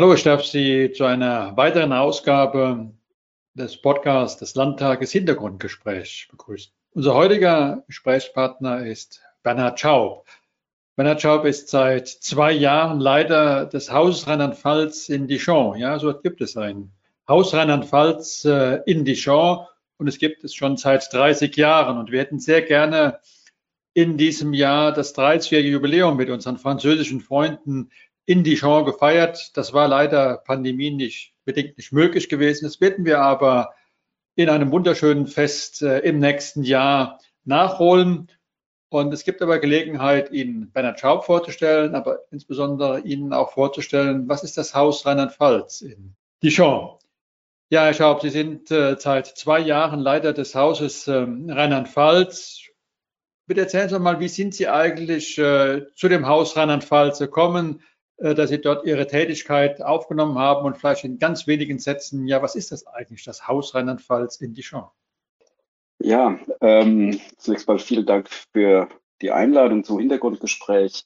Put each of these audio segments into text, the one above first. Hallo, ich darf Sie zu einer weiteren Ausgabe des Podcasts des Landtages Hintergrundgespräch begrüßen. Unser heutiger Gesprächspartner ist Bernhard Schaupp. Bernhard Schaupp ist seit 2 Jahren Leiter des Haus Rheinland-Pfalz in Dijon. Ja, so gibt es ein Haus Rheinland-Pfalz in Dijon und es gibt es schon seit 30 Jahren. Und wir hätten sehr gerne in diesem Jahr das 30-jährige Jubiläum mit unseren französischen Freunden in Dijon gefeiert. Das war leider pandemiebedingt nicht möglich gewesen. Das werden wir aber in einem wunderschönen Fest im nächsten Jahr nachholen. Und es gibt aber Gelegenheit, Ihnen Bernhard Schaupp vorzustellen, aber insbesondere Ihnen auch vorzustellen, was ist das Haus Rheinland-Pfalz in Dijon? Ja, Herr Schaupp, Sie sind seit 2 Jahren Leiter des Hauses Rheinland-Pfalz. Bitte erzählen Sie mal, wie sind Sie eigentlich zu dem Haus Rheinland-Pfalz gekommen, dass Sie dort Ihre Tätigkeit aufgenommen haben und vielleicht in ganz wenigen Sätzen, ja, was ist das eigentlich, das Haus Rheinland-Pfalz in Dijon? Ja, zunächst mal vielen Dank für die Einladung zum Hintergrundgespräch.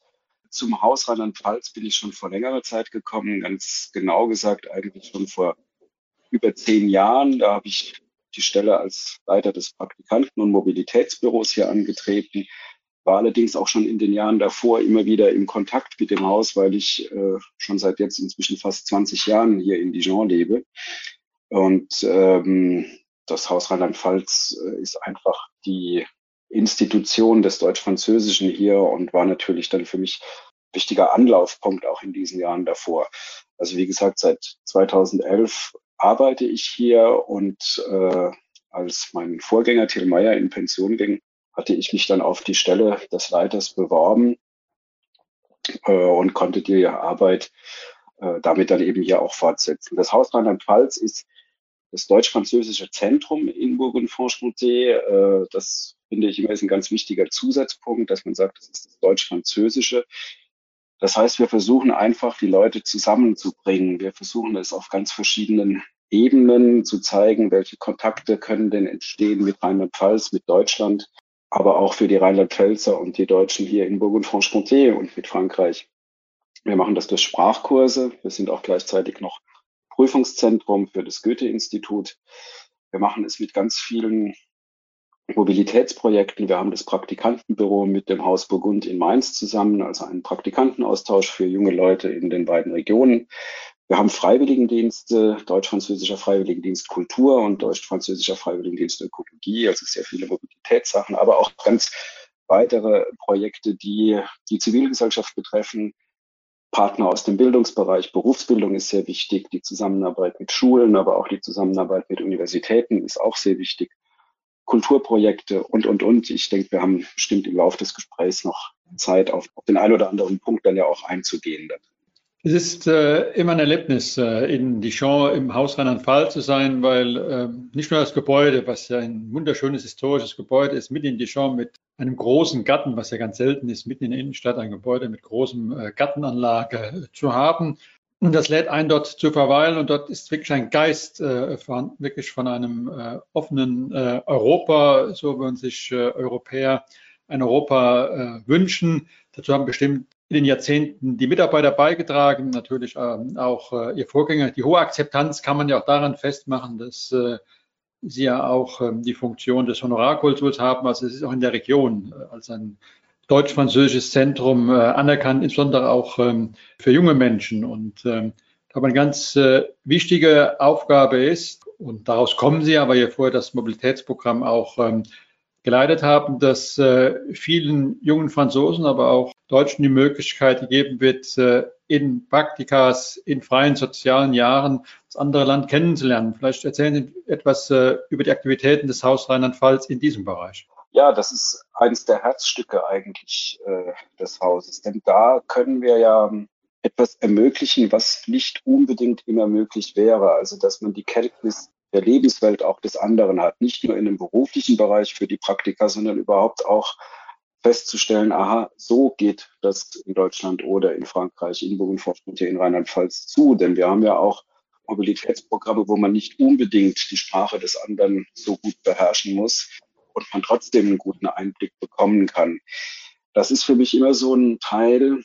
Zum Haus Rheinland-Pfalz bin ich schon vor längerer Zeit gekommen, ganz genau gesagt eigentlich schon vor über 10 Jahren. Da habe ich die Stelle als Leiter des Praktikanten- und Mobilitätsbüros hier angetreten, war allerdings auch schon in den Jahren davor immer wieder im Kontakt mit dem Haus, weil ich schon seit jetzt inzwischen fast 20 Jahren hier in Dijon lebe. Und das Haus Rheinland-Pfalz ist einfach die Institution des Deutsch-Französischen hier und war natürlich dann für mich ein wichtiger Anlaufpunkt auch in diesen Jahren davor. Also wie gesagt, seit 2011 arbeite ich hier und als mein Vorgänger Till Meyer in Pension ging, hatte ich mich dann auf die Stelle des Leiters beworben und konnte die Arbeit damit dann eben hier auch fortsetzen. Das Haus Rheinland-Pfalz ist das deutsch-französische Zentrum in Bourgogne-Franche-Comté. Das finde ich immer ist ein ganz wichtiger Zusatzpunkt, dass man sagt, das ist das deutsch-französische. Das heißt, wir versuchen einfach, die Leute zusammenzubringen. Wir versuchen es auf ganz verschiedenen Ebenen zu zeigen, welche Kontakte können denn entstehen mit Rheinland-Pfalz, mit Deutschland, aber auch für die Rheinland-Pfälzer und die Deutschen hier in Bourgogne-Franche-Comté und mit Frankreich. Wir machen das durch Sprachkurse. Wir sind auch gleichzeitig noch Prüfungszentrum für das Goethe-Institut. Wir machen es mit ganz vielen Mobilitätsprojekten. Wir haben das Praktikantenbüro mit dem Haus Burgund in Mainz zusammen, also einen Praktikantenaustausch für junge Leute in den beiden Regionen. Wir haben Freiwilligendienste, Deutsch-Französischer Freiwilligendienst Kultur und Deutsch-Französischer Freiwilligendienst Ökologie, also sehr viele Mobilitätssachen, aber auch ganz weitere Projekte, die die Zivilgesellschaft betreffen. Partner aus dem Bildungsbereich, Berufsbildung ist sehr wichtig, die Zusammenarbeit mit Schulen, aber auch die Zusammenarbeit mit Universitäten ist auch sehr wichtig. Kulturprojekte und. Ich denke, wir haben bestimmt im Laufe des Gesprächs noch Zeit, auf den einen oder anderen Punkt dann ja auch einzugehen. Es ist immer ein Erlebnis, in Dijon im Haus Rheinland-Pfalz zu sein, weil nicht nur das Gebäude, was ja ein wunderschönes historisches Gebäude ist, mitten in Dijon mit einem großen Garten, was ja ganz selten ist, mitten in der Innenstadt ein Gebäude mit großem Gartenanlage zu haben. Und das lädt ein, dort zu verweilen. Und dort ist wirklich ein Geist vorhanden, wirklich von einem offenen Europa, so würden sich Europäer ein Europa wünschen. Dazu haben bestimmt in den Jahrzehnten die Mitarbeiter beigetragen, natürlich auch ihr Vorgänger. Die hohe Akzeptanz kann man ja auch daran festmachen, dass sie ja auch die Funktion des Honorarkonsuls haben. Also es ist auch in der Region als ein deutsch-französisches Zentrum anerkannt, insbesondere auch für junge Menschen. Und aber eine ganz wichtige Aufgabe ist, und daraus kommen Sie, aber ihr vorher das Mobilitätsprogramm auch geleitet haben, dass vielen jungen Franzosen, aber auch Deutschen die Möglichkeit gegeben wird, in Praktikas, in freien sozialen Jahren das andere Land kennenzulernen. Vielleicht erzählen Sie etwas über die Aktivitäten des Haus Rheinland-Pfalz in diesem Bereich. Ja, das ist eines der Herzstücke eigentlich des Hauses, denn da können wir ja etwas ermöglichen, was nicht unbedingt immer möglich wäre. Also, dass man die Kenntnis der Lebenswelt auch des anderen hat, nicht nur in dem beruflichen Bereich für die Praktika, sondern überhaupt auch festzustellen, aha, so geht das in Deutschland oder in Frankreich, in Bourgogne-Franche-Comté, in Rheinland-Pfalz zu, denn wir haben ja auch Mobilitätsprogramme, wo man nicht unbedingt die Sprache des anderen so gut beherrschen muss und man trotzdem einen guten Einblick bekommen kann. Das ist für mich immer so ein Teil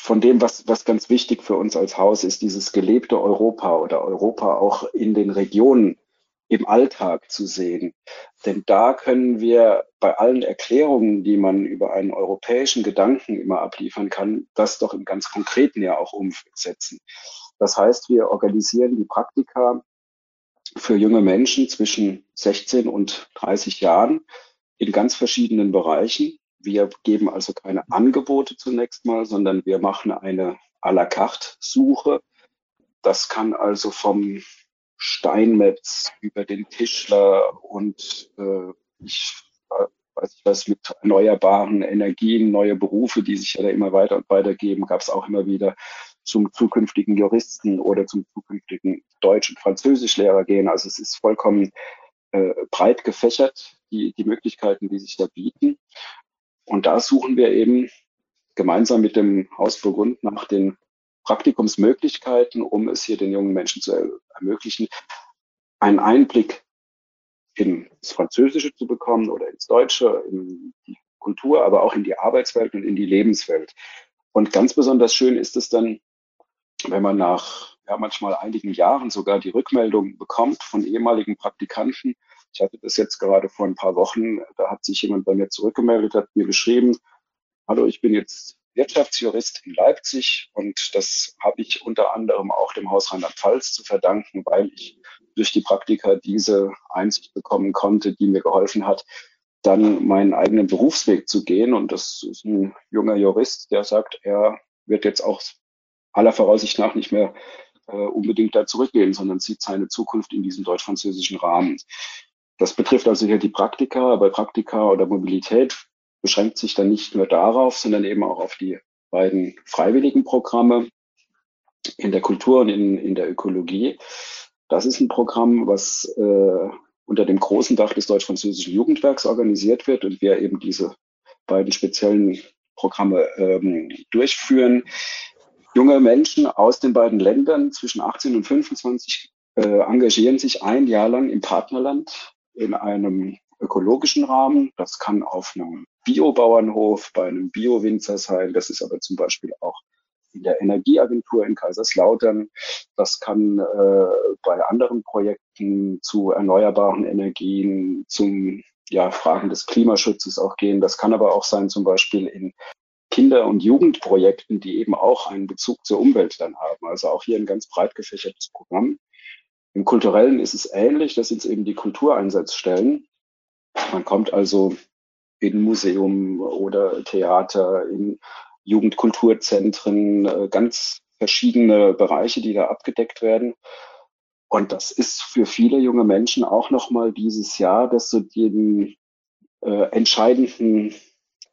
von dem, was ganz wichtig für uns als Haus ist, dieses gelebte Europa oder Europa auch in den Regionen im Alltag zu sehen. Denn da können wir bei allen Erklärungen, die man über einen europäischen Gedanken immer abliefern kann, das doch im ganz Konkreten ja auch umsetzen. Das heißt, wir organisieren die Praktika für junge Menschen zwischen 16 und 30 Jahren in ganz verschiedenen Bereichen. Wir geben also keine Angebote zunächst mal, sondern wir machen eine à la carte Suche. Das kann also vom Steinmetz über den Tischler und ich weiß mit erneuerbaren Energien, neue Berufe, die sich ja da immer weiter und weiter geben, gab es auch immer wieder zum zukünftigen Juristen oder zum zukünftigen Deutsch- und Französischlehrer gehen. Also es ist vollkommen breit gefächert, die Möglichkeiten, die sich da bieten. Und da suchen wir eben gemeinsam mit dem Haus Burgund nach den Praktikumsmöglichkeiten, um es hier den jungen Menschen zu ermöglichen, einen Einblick ins Französische zu bekommen oder ins Deutsche, in die Kultur, aber auch in die Arbeitswelt und in die Lebenswelt. Und ganz besonders schön ist es dann, wenn man nach manchmal einigen Jahren sogar die Rückmeldung bekommt von ehemaligen Praktikanten. Ich hatte das jetzt gerade vor ein paar Wochen, da hat sich jemand bei mir zurückgemeldet, hat mir geschrieben, hallo, ich bin jetzt Wirtschaftsjurist in Leipzig und das habe ich unter anderem auch dem Haus Rheinland-Pfalz zu verdanken, weil ich durch die Praktika diese Einsicht bekommen konnte, die mir geholfen hat, dann meinen eigenen Berufsweg zu gehen. Und das ist ein junger Jurist, der sagt, er wird jetzt auch aller Voraussicht nach nicht mehr unbedingt da zurückgehen, sondern sieht seine Zukunft in diesem deutsch-französischen Rahmen. Das betrifft also hier die Praktika, aber Praktika oder Mobilität beschränkt sich dann nicht nur darauf, sondern eben auch auf die beiden freiwilligen Programme in der Kultur und in der Ökologie. Das ist ein Programm, was unter dem großen Dach des Deutsch-Französischen Jugendwerks organisiert wird und wir eben diese beiden speziellen Programme durchführen. Junge Menschen aus den beiden Ländern zwischen 18 und 25 engagieren sich ein Jahr lang im Partnerland in einem ökologischen Rahmen. Das kann auf einem Biobauernhof, bei einem Biowinzer sein. Das ist aber zum Beispiel auch in der Energieagentur in Kaiserslautern. Das kann bei anderen Projekten zu erneuerbaren Energien, zum Fragen des Klimaschutzes auch gehen. Das kann aber auch sein zum Beispiel in Kinder- und Jugendprojekten, die eben auch einen Bezug zur Umwelt dann haben. Also auch hier ein ganz breit gefächertes Programm. Im Kulturellen ist es ähnlich, das sind eben die Kultureinsatzstellen. Man kommt also in Museum oder Theater, in Jugendkulturzentren, ganz verschiedene Bereiche, die da abgedeckt werden. Und das ist für viele junge Menschen auch nochmal dieses Jahr, dass so den entscheidenden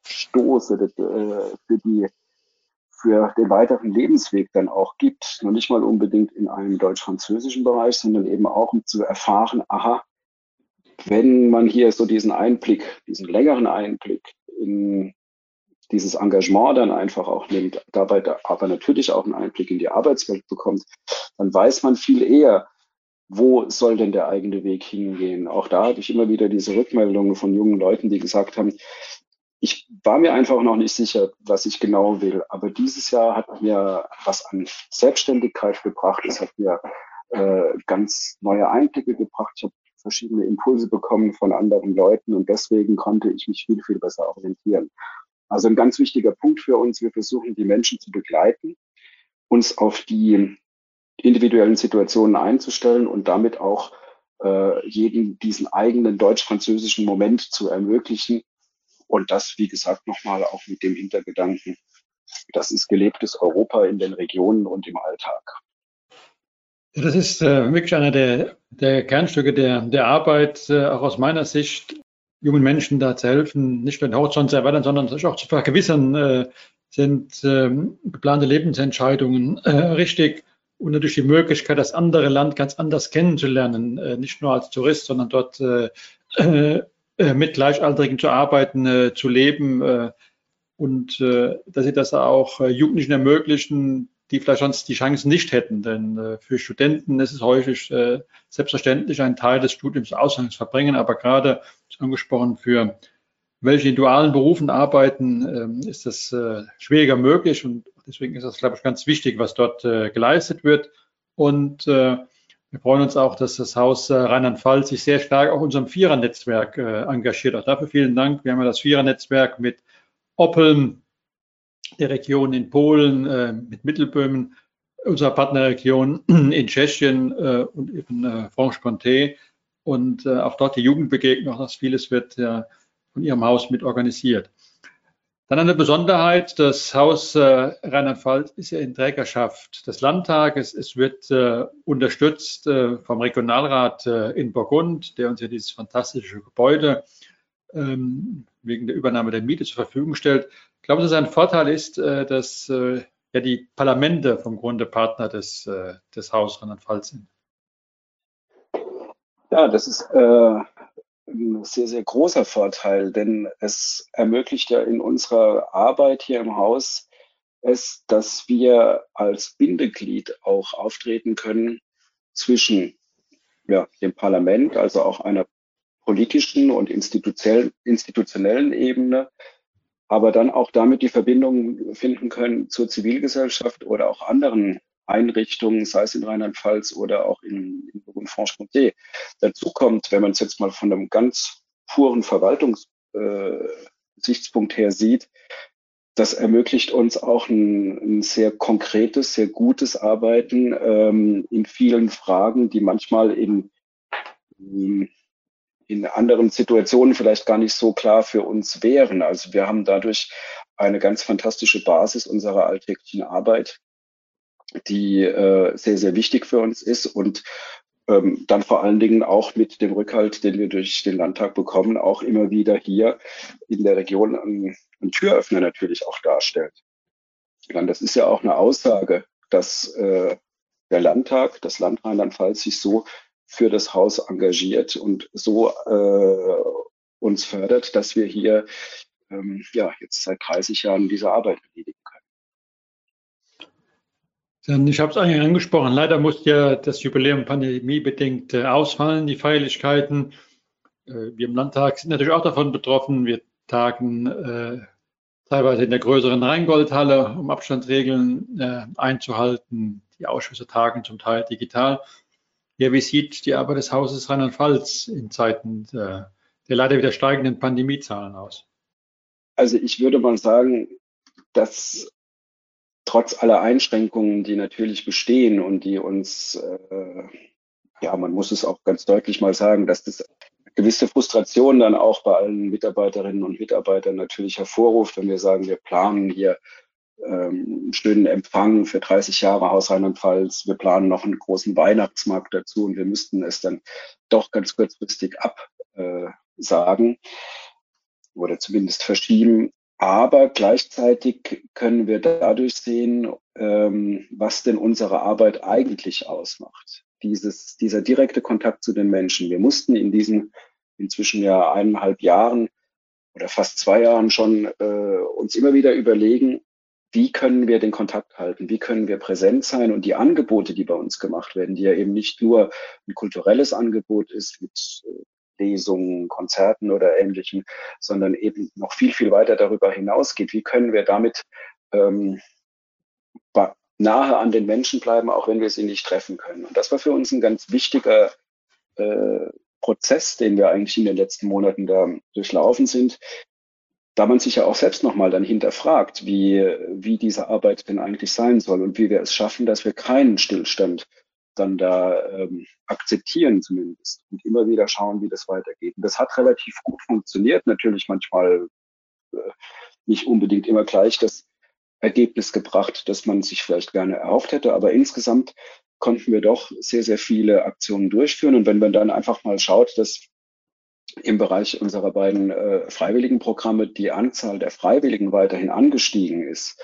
Stoß für den weiteren Lebensweg dann auch gibt. Nur nicht mal unbedingt in einem deutsch-französischen Bereich, sondern eben auch, um zu erfahren, aha, wenn man hier so diesen Einblick, diesen längeren Einblick in dieses Engagement dann einfach auch nimmt, dabei aber natürlich auch einen Einblick in die Arbeitswelt bekommt, dann weiß man viel eher, wo soll denn der eigene Weg hingehen. Auch da hatte ich immer wieder diese Rückmeldungen von jungen Leuten, die gesagt haben, ich war mir einfach noch nicht sicher, was ich genau will, aber dieses Jahr hat mir was an Selbstständigkeit gebracht, es hat mir ganz neue Einblicke gebracht, ich habe verschiedene Impulse bekommen von anderen Leuten und deswegen konnte ich mich viel, viel besser orientieren. Also ein ganz wichtiger Punkt für uns, wir versuchen, die Menschen zu begleiten, uns auf die individuellen Situationen einzustellen und damit auch jedem diesen eigenen deutsch-französischen Moment zu ermöglichen. Und das, wie gesagt, nochmal auch mit dem Hintergedanken, das ist gelebtes Europa in den Regionen und im Alltag. Das ist wirklich einer der Kernstücke der Arbeit, auch aus meiner Sicht, jungen Menschen da zu helfen, nicht nur den Horizont zu erweitern, sondern sich auch zu vergewissern, sind geplante Lebensentscheidungen richtig und natürlich die Möglichkeit, das andere Land ganz anders kennenzulernen, nicht nur als Tourist, sondern dort mit Gleichaltrigen zu arbeiten, zu leben und dass sie das auch Jugendlichen ermöglichen, die vielleicht sonst die Chancen nicht hätten. Denn für Studenten ist es häufig selbstverständlich, einen Teil des Studiums im Ausland zu verbringen. Aber gerade angesprochen, für welche in dualen Berufen arbeiten, ist das schwieriger möglich. Und Deswegen ist das, glaube ich, ganz wichtig, was dort geleistet wird. Und wir freuen uns auch, dass das Haus Rheinland-Pfalz sich sehr stark auch in unserem Vierernetzwerk engagiert. Auch dafür vielen Dank. Wir haben ja das Vierernetzwerk mit Oppeln, der Region in Polen, mit Mittelböhmen, unserer Partnerregion in Tschechien und eben Franche-Comté. Und auch dort die Jugendbegegnung, das vieles wird von Ihrem Haus mit organisiert. Dann eine Besonderheit, das Haus Rheinland-Pfalz ist ja in Trägerschaft des Landtages. Es wird unterstützt vom Regionalrat in Burgund, der uns ja dieses fantastische Gebäude wegen der Übernahme der Miete zur Verfügung stellt. Ich glaube, dass ein Vorteil ist, dass ja die Parlamente vom Grunde Partner des Haus Rheinland-Pfalz sind. Ja, das ist ein sehr, sehr großer Vorteil, denn es ermöglicht ja in unserer Arbeit hier im Haus, dass wir als Bindeglied auch auftreten können zwischen dem Parlament, also auch einer politischen und institutionellen Ebene, aber dann auch damit die Verbindung finden können zur Zivilgesellschaft oder auch anderen Einrichtungen, sei es in Rheinland-Pfalz oder auch in Bourgogne-Franche-Comté. Dazu kommt, wenn man es jetzt mal von einem ganz puren Verwaltungssichtspunkt her sieht, das ermöglicht uns auch ein sehr konkretes, sehr gutes Arbeiten in vielen Fragen, die manchmal in anderen Situationen vielleicht gar nicht so klar für uns wären. Also wir haben dadurch eine ganz fantastische Basis unserer alltäglichen Arbeit, die sehr, sehr wichtig für uns ist und dann vor allen Dingen auch mit dem Rückhalt, den wir durch den Landtag bekommen, auch immer wieder hier in der Region einen Türöffner natürlich auch darstellt. Dann, das ist ja auch eine Aussage, dass der Landtag, das Land Rheinland-Pfalz sich so für das Haus engagiert und so uns fördert, dass wir hier jetzt seit 30 Jahren diese Arbeit erledigen können. Ich habe es eigentlich angesprochen. Leider musste ja das Jubiläum pandemiebedingt ausfallen, die Feierlichkeiten. Wir im Landtag sind natürlich auch davon betroffen. Wir tagen teilweise in der größeren Rheingoldhalle, um Abstandsregeln einzuhalten. Die Ausschüsse tagen zum Teil digital. Ja, wie sieht die Arbeit des Hauses Rheinland-Pfalz in Zeiten der leider wieder steigenden Pandemiezahlen aus? Also ich würde mal sagen, dass trotz aller Einschränkungen, die natürlich bestehen und die uns, man muss es auch ganz deutlich mal sagen, dass das gewisse Frustration dann auch bei allen Mitarbeiterinnen und Mitarbeitern natürlich hervorruft, wenn wir sagen, wir planen hier einen schönen Empfang für 30 Jahre Haus Rheinland-Pfalz, wir planen noch einen großen Weihnachtsmarkt dazu und wir müssten es dann doch ganz kurzfristig absagen oder zumindest verschieben. Aber gleichzeitig können wir dadurch sehen, was denn unsere Arbeit eigentlich ausmacht. Dieser direkte Kontakt zu den Menschen. Wir mussten in diesen inzwischen ja 1,5 Jahren oder fast 2 Jahren schon uns immer wieder überlegen, wie können wir den Kontakt halten, wie können wir präsent sein und die Angebote, die bei uns gemacht werden, die ja eben nicht nur ein kulturelles Angebot ist mit Lesungen, Konzerten oder Ähnlichem, sondern eben noch viel, viel weiter darüber hinausgeht. Wie können wir damit nahe an den Menschen bleiben, auch wenn wir sie nicht treffen können? Und das war für uns ein ganz wichtiger Prozess, den wir eigentlich in den letzten Monaten da durchlaufen sind, da man sich ja auch selbst nochmal dann hinterfragt, wie diese Arbeit denn eigentlich sein soll und wie wir es schaffen, dass wir keinen Stillstand dann da akzeptieren zumindest und immer wieder schauen, wie das weitergeht. Und das hat relativ gut funktioniert, natürlich manchmal nicht unbedingt immer gleich das Ergebnis gebracht, das man sich vielleicht gerne erhofft hätte, aber insgesamt konnten wir doch sehr, sehr viele Aktionen durchführen. Und wenn man dann einfach mal schaut, dass im Bereich unserer beiden Freiwilligenprogramme die Anzahl der Freiwilligen weiterhin angestiegen ist,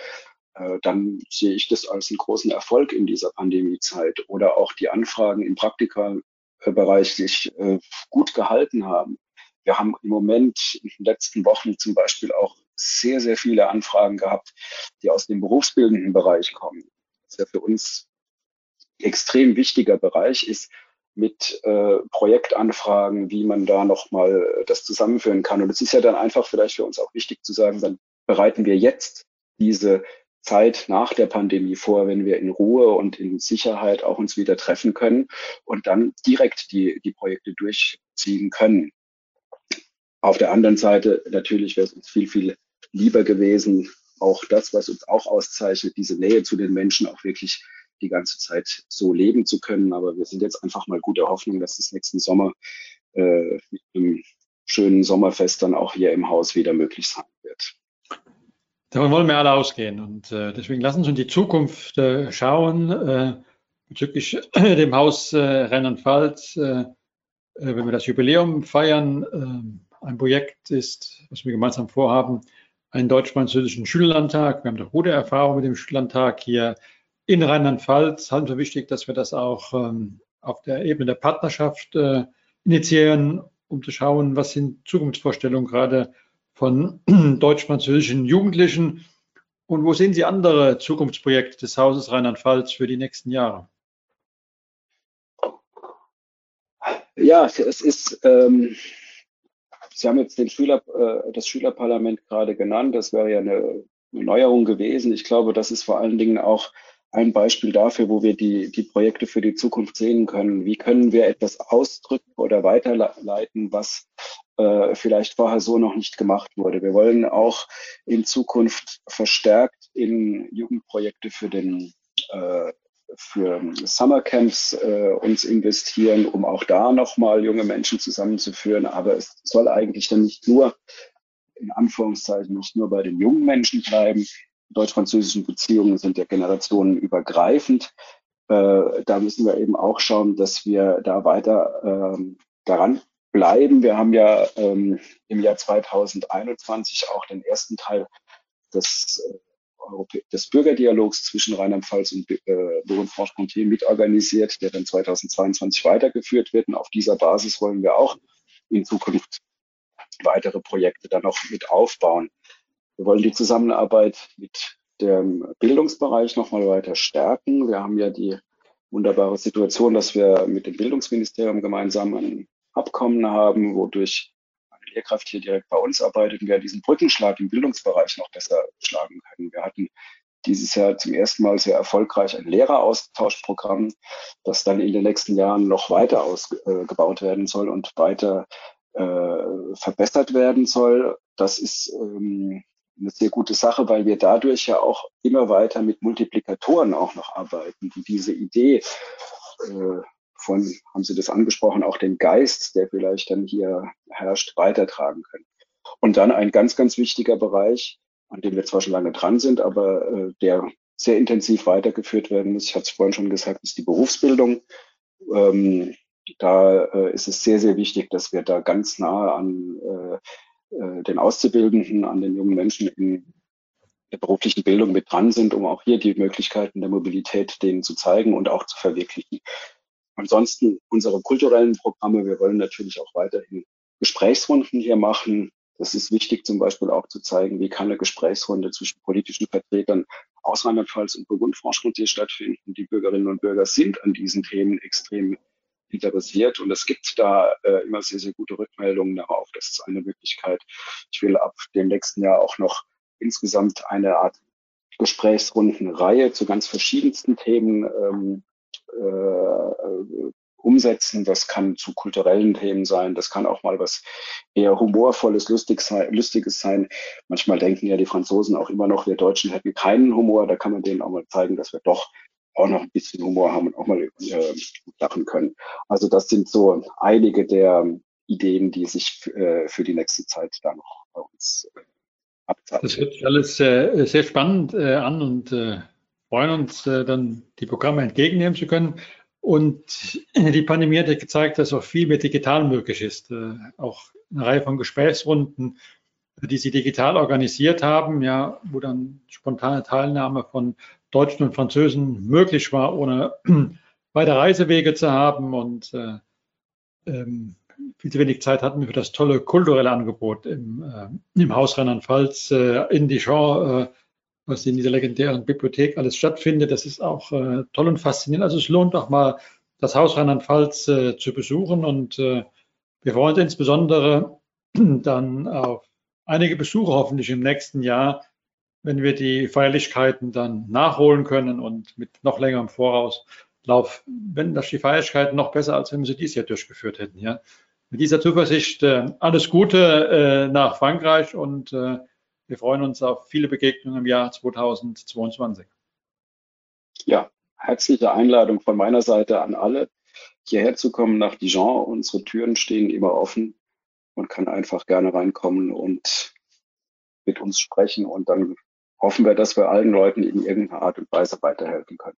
dann sehe ich das als einen großen Erfolg in dieser Pandemiezeit oder auch die Anfragen im Praktikabereich sich gut gehalten haben. Wir haben im Moment in den letzten Wochen zum Beispiel auch sehr, sehr viele Anfragen gehabt, die aus dem berufsbildenden Bereich kommen. Das ist ja für uns ein extrem wichtiger Bereich, ist mit Projektanfragen, wie man da nochmal das zusammenführen kann. Und es ist ja dann einfach vielleicht für uns auch wichtig zu sagen, dann bereiten wir jetzt diese Zeit nach der Pandemie vor, wenn wir in Ruhe und in Sicherheit auch uns wieder treffen können und dann direkt die Projekte durchziehen können. Auf der anderen Seite natürlich wäre es uns viel, viel lieber gewesen, auch das, was uns auch auszeichnet, diese Nähe zu den Menschen auch wirklich die ganze Zeit so leben zu können. Aber wir sind jetzt einfach mal guter Hoffnung, dass es nächsten Sommer mit einem schönen Sommerfest dann auch hier im Haus wieder möglich sein wird. Davon wollen wir alle ausgehen und deswegen lassen Sie uns in die Zukunft schauen bezüglich dem Haus Rheinland-Pfalz, wenn wir das Jubiläum feiern. Ein Projekt ist, was wir gemeinsam vorhaben, einen deutsch-französischen Schülerlandtag. Wir haben eine gute Erfahrung mit dem Schülerlandtag hier in Rheinland-Pfalz. Halten wir wichtig, dass wir das auch auf der Ebene der Partnerschaft initiieren, um zu schauen, was sind Zukunftsvorstellungen gerade von deutsch-französischen Jugendlichen und wo sehen Sie andere Zukunftsprojekte des Hauses Rheinland-Pfalz für die nächsten Jahre? Ja, es ist... Sie haben jetzt das Schülerparlament gerade genannt. Das wäre ja eine Neuerung gewesen. Ich glaube, das ist vor allen Dingen auch ein Beispiel dafür, wo wir die Projekte für die Zukunft sehen können. Wie können wir etwas ausdrücken oder weiterleiten, was vielleicht vorher so noch nicht gemacht wurde? Wir wollen auch in Zukunft verstärkt in Jugendprojekte für Summercamps uns investieren, um auch da nochmal junge Menschen zusammenzuführen. Aber es soll eigentlich dann nicht nur, in Anführungszeichen, nicht nur bei den jungen Menschen bleiben. Deutsch-französischen Beziehungen sind ja generationenübergreifend. Da müssen wir eben auch schauen, dass wir da weiter daran bleiben. Wir haben ja im Jahr 2021 auch den ersten Teil des Bürgerdialogs zwischen Rheinland-Pfalz und Bourgogne-Franche-Comté mitorganisiert, der dann 2022 weitergeführt wird. Und auf dieser Basis wollen wir auch in Zukunft weitere Projekte dann noch mit aufbauen. Wir wollen die Zusammenarbeit mit dem Bildungsbereich nochmal weiter stärken. Wir haben ja die wunderbare Situation, dass wir mit dem Bildungsministerium gemeinsam ein Abkommen haben, wodurch Lehrkraft hier direkt bei uns arbeitet und wir diesen Brückenschlag im Bildungsbereich noch besser schlagen können. Wir hatten dieses Jahr zum ersten Mal sehr erfolgreich ein Lehreraustauschprogramm, das dann in den nächsten Jahren noch weiter ausgebaut werden soll und weiter verbessert werden soll. Das ist eine sehr gute Sache, weil wir dadurch ja auch immer weiter mit Multiplikatoren auch noch arbeiten, die diese Idee haben Sie das angesprochen, auch den Geist, der vielleicht dann hier herrscht, weitertragen können. Und dann ein ganz, ganz wichtiger Bereich, an dem wir zwar schon lange dran sind, aber der sehr intensiv weitergeführt werden muss, ich hatte es vorhin schon gesagt, ist die Berufsbildung. Da ist es sehr, sehr wichtig, dass wir da ganz nahe an den Auszubildenden, an den jungen Menschen in der beruflichen Bildung mit dran sind, um auch hier die Möglichkeiten der Mobilität denen zu zeigen und auch zu verwirklichen. Ansonsten unsere kulturellen Programme, wir wollen natürlich auch weiterhin Gesprächsrunden hier machen. Das ist wichtig, zum Beispiel auch zu zeigen, wie kann eine Gesprächsrunde zwischen politischen Vertretern aus Rheinland-Pfalz und Burgund-Franche-Comté stattfinden. Die Bürgerinnen und Bürger sind an diesen Themen extrem interessiert und es gibt da immer sehr, sehr gute Rückmeldungen darauf. Das ist eine Möglichkeit. Ich will ab dem nächsten Jahr auch noch insgesamt eine Art Gesprächsrundenreihe zu ganz verschiedensten Themen umsetzen. Das kann zu kulturellen Themen sein, das kann auch mal was eher humorvolles, Lustiges sein. Manchmal denken ja die Franzosen auch immer noch, wir Deutschen hätten keinen Humor. Da kann man denen auch mal zeigen, dass wir doch auch noch ein bisschen Humor haben und auch mal lachen können. Also das sind so einige der Ideen, die sich für die nächste Zeit da noch bei uns abzeichnen. Das hört sich alles sehr spannend an und freuen uns, dann die Programme entgegennehmen zu können. Und die Pandemie hat ja gezeigt, dass auch viel mehr digital möglich ist. Auch eine Reihe von Gesprächsrunden, die Sie digital organisiert haben, ja, wo dann spontane Teilnahme von Deutschen und Französen möglich war, ohne weite Reisewege zu haben und viel zu wenig Zeit hatten wir für das tolle kulturelle Angebot im Haus Rheinland-Pfalz in Dijon, was in dieser legendären Bibliothek alles stattfindet. Das ist auch toll und faszinierend. Also es lohnt auch mal, das Haus Rheinland-Pfalz zu besuchen. Und wir freuen uns insbesondere dann auf einige Besuche hoffentlich im nächsten Jahr wenn wir die Feierlichkeiten dann nachholen können und mit noch längerem Vorauslauf, wenn das die Feierlichkeiten noch besser, als wenn wir sie dieses Jahr durchgeführt hätten. Ja. Mit dieser Zuversicht alles Gute nach Frankreich und wir freuen uns auf viele Begegnungen im Jahr 2022. Ja, herzliche Einladung von meiner Seite an alle, hierher zu kommen nach Dijon. Unsere Türen stehen immer offen. Man kann einfach gerne reinkommen und mit uns sprechen und dann hoffen wir, dass wir allen Leuten in irgendeiner Art und Weise weiterhelfen können.